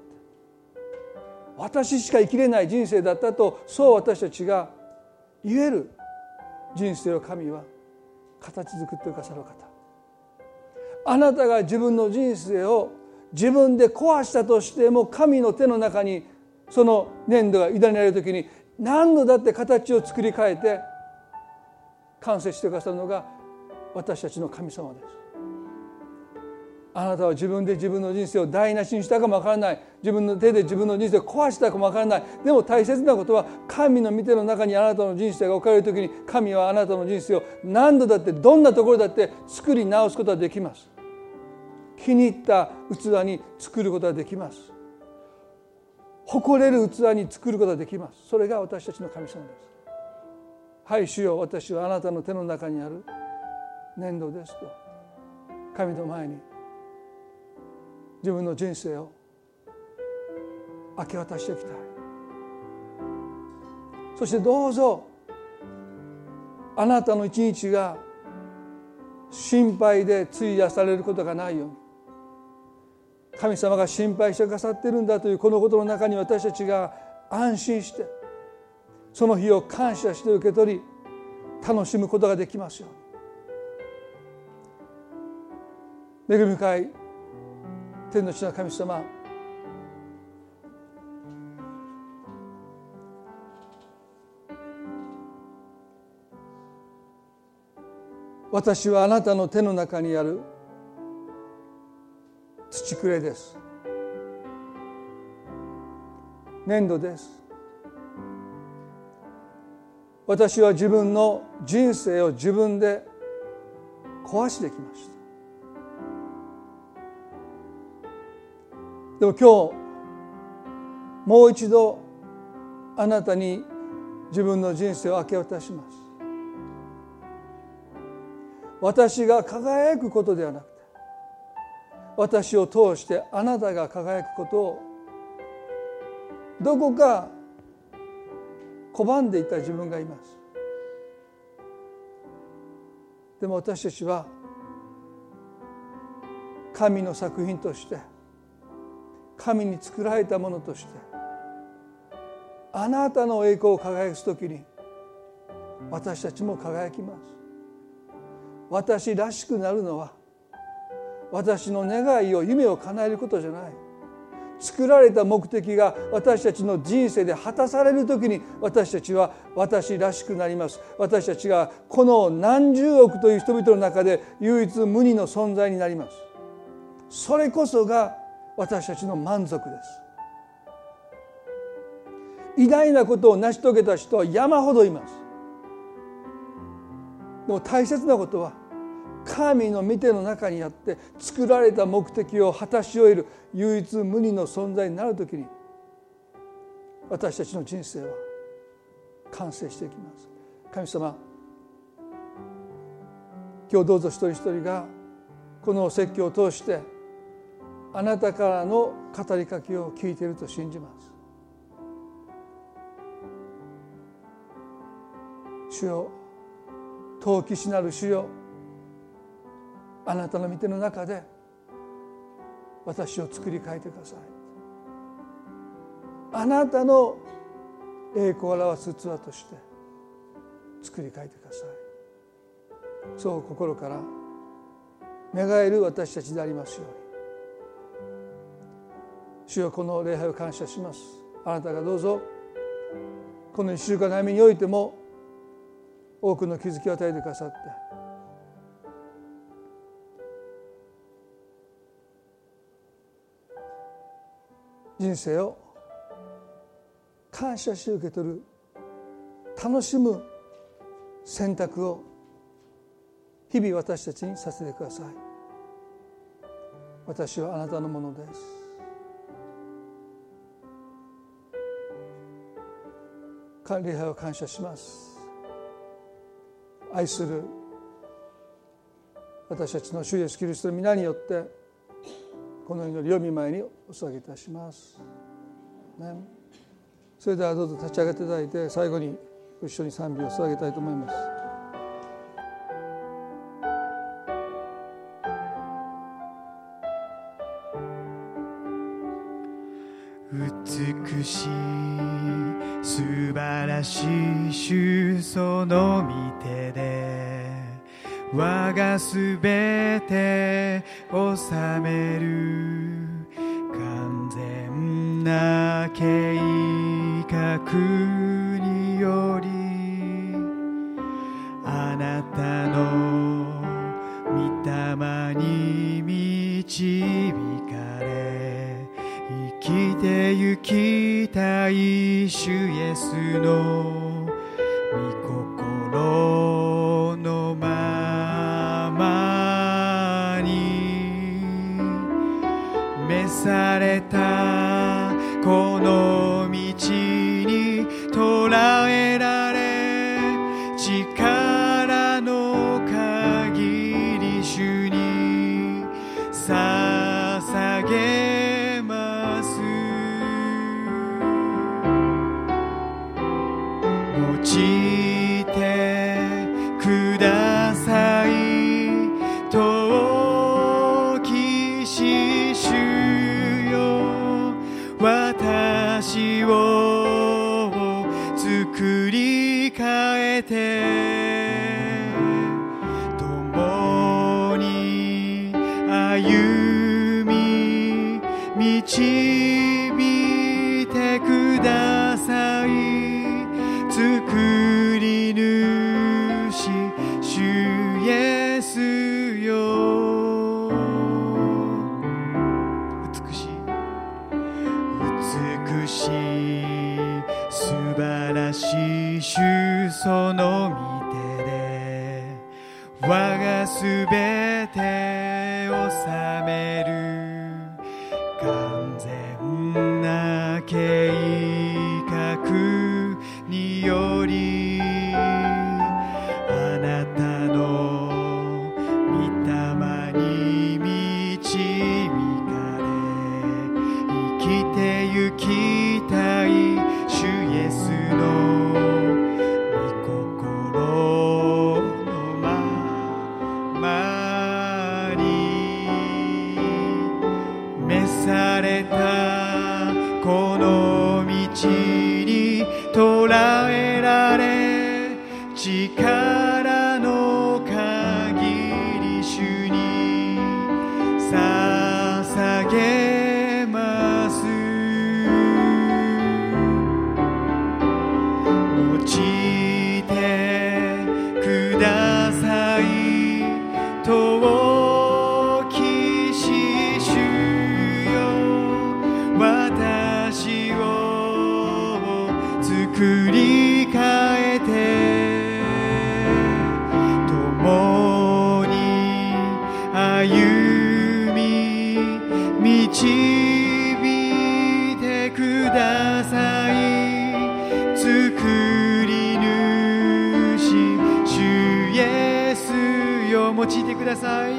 私しか生きれない人生だったと、そう私たちが言える人生を神は形作ってくださる方。あなたが自分の人生を自分で壊したとしても、神の手の中にその粘土が委ねられるときに何度だって形を作り変えて完成してくださるのが私たちの神様です。あなたは自分で自分の人生を台無しにしたかもわからない、自分の手で自分の人生を壊したかもわからない。でも大切なことは、神の御手の中にあなたの人生が置かれるときに、神はあなたの人生を何度だってどんなところだって作り直すことができます。気に入った器に作ることができます。誇れる器に作ることができます。それが私たちの神様です。はい主よ、私はあなたの手の中にある粘土ですと、神の前に自分の人生を明け渡していきたい。そしてどうぞ、あなたの一日が心配で費やされることがないように、神様が心配してくださっているんだというこのことの中に、私たちが安心してその日を感謝して受け取り、楽しむことができますように。恵み深い天の父の神様、私はあなたの手の中にある土くれです、粘土です。私は自分の人生を自分で壊してきました。でも今日もう一度あなたに自分の人生を明け渡します。私が輝くことではなくて、私を通してあなたが輝くことをどこか拒んでいた自分がいます。でも私たちは神の作品として、神に作られたものとして、あなたの栄光を輝くときに私たちも輝きます。私らしくなるのは、私の願いを夢を叶えることじゃない。作られた目的が私たちの人生で果たされるときに、私たちは私らしくなります。私たちがこの何十億という人々の中で唯一無二の存在になります。それこそが私たちの満足です。偉大なことを成し遂げた人は山ほどいます。でも大切なことは、神の御手の中にあって作られた目的を果たし終える唯一無二の存在になるときに、私たちの人生は完成していきます。神様、今日どうぞ一人一人がこの説教を通してあなたからの語りかけを聞いていると信じます。主よ、遠きしなる主よ、あなたの御手の中で私を作り変えてください。あなたの栄光を表す器として作り変えてください。そう心から願える私たちでありますように。主よ、この礼拝を感謝します。あなたがどうぞこの1週間の歩みにおいても多くの気づきを与えてくださって、人生を感謝し受け取る、楽しむ選択を日々私たちにさせてください。私はあなたのものです。礼拝を感謝します。愛する私たちの主イエスキリストの皆によってこの祈りを御前にお捧げいたします、ね、それではどうぞ立ち上げていただいて、最後に一緒に賛美を捧げたいと思います。美しい素晴らしい主、その御手で我がすべて治める、完全な計画によりあなたの御霊に導かれ生きてゆきたい主イエスの御心のままに召された、この道に捉えられ、力の限り主に捧げしてください。遠きし主よ、私を作り変えて共に歩み導いてください。その御手で我がすべてを治める、完全な計画によりあなたの御霊に導かれ、生きてゆきたい主イエスの力の限り主に捧げます。用いてください。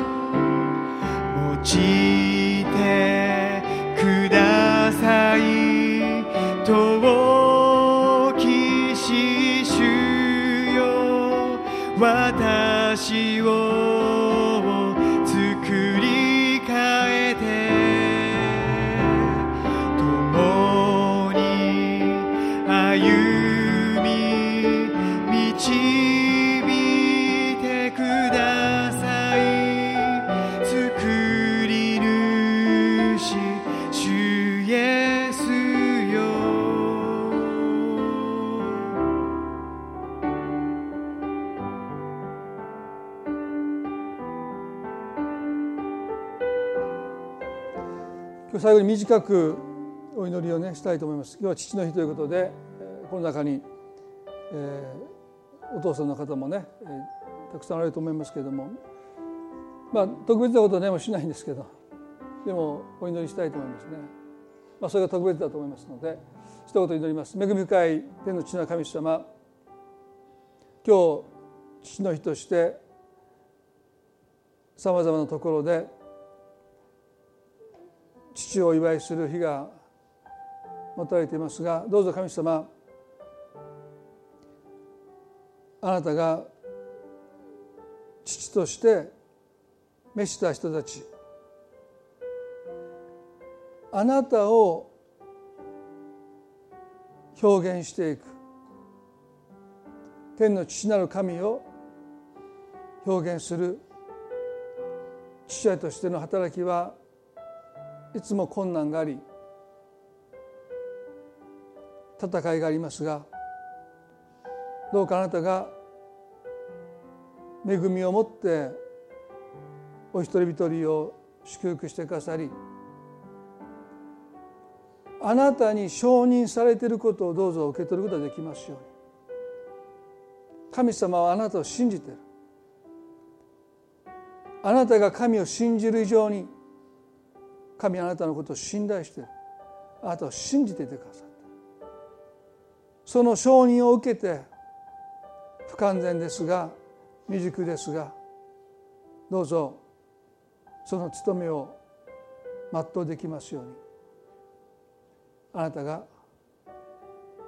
遠きし主よ、私を作り変えて導いてください。作り主主イエスよ、用いてください。用いてください。遠きし主よ、私を作り変えて最後に短くお祈りをねしたいと思います。今日は父の日ということで、この中に、お父さんの方もねたくさんおられると思いますけれども、まあ特別なことはねもしないんですけど、でもお祈りしたいと思いますね。まあそれが特別だと思いますので一言祈ります。恵み深い天の父の神様、今日父の日としてさまざまなところで父をお祝いする日が持たれていますが、どうぞ神様、あなたが父として召した人たち、あなたを表現していく天の父なる神を表現する父親としての働きはいつも困難があり戦いがありますが、どうかあなたが恵みを持ってお一人一人を祝福してくださり、あなたに承認されていることをどうぞ受け取ることができますように。神様はあなたを信じている。あなたが神を信じる以上に神はあなたのことを信頼している。あなたを信じていてください。その承認を受けて不完全ですが未熟ですが、どうぞその務めを全うできますように、あなたが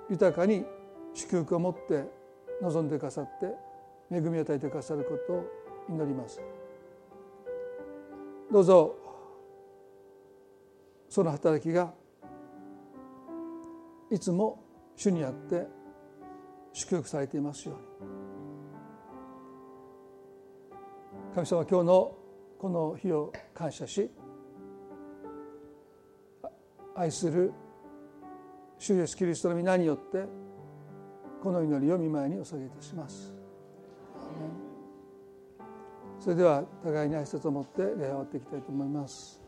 豊かに祝福を持って臨んでくださって恵みを与えてくださることを祈ります。どうぞその働きがいつも主にあって祝福されていますように。神様、今日のこの日を感謝し、愛する主イエスキリストの皆によってこの祈りを御前にお捧げいたします。それでは互いに挨拶を持って礼拝を終わっていきたいと思います。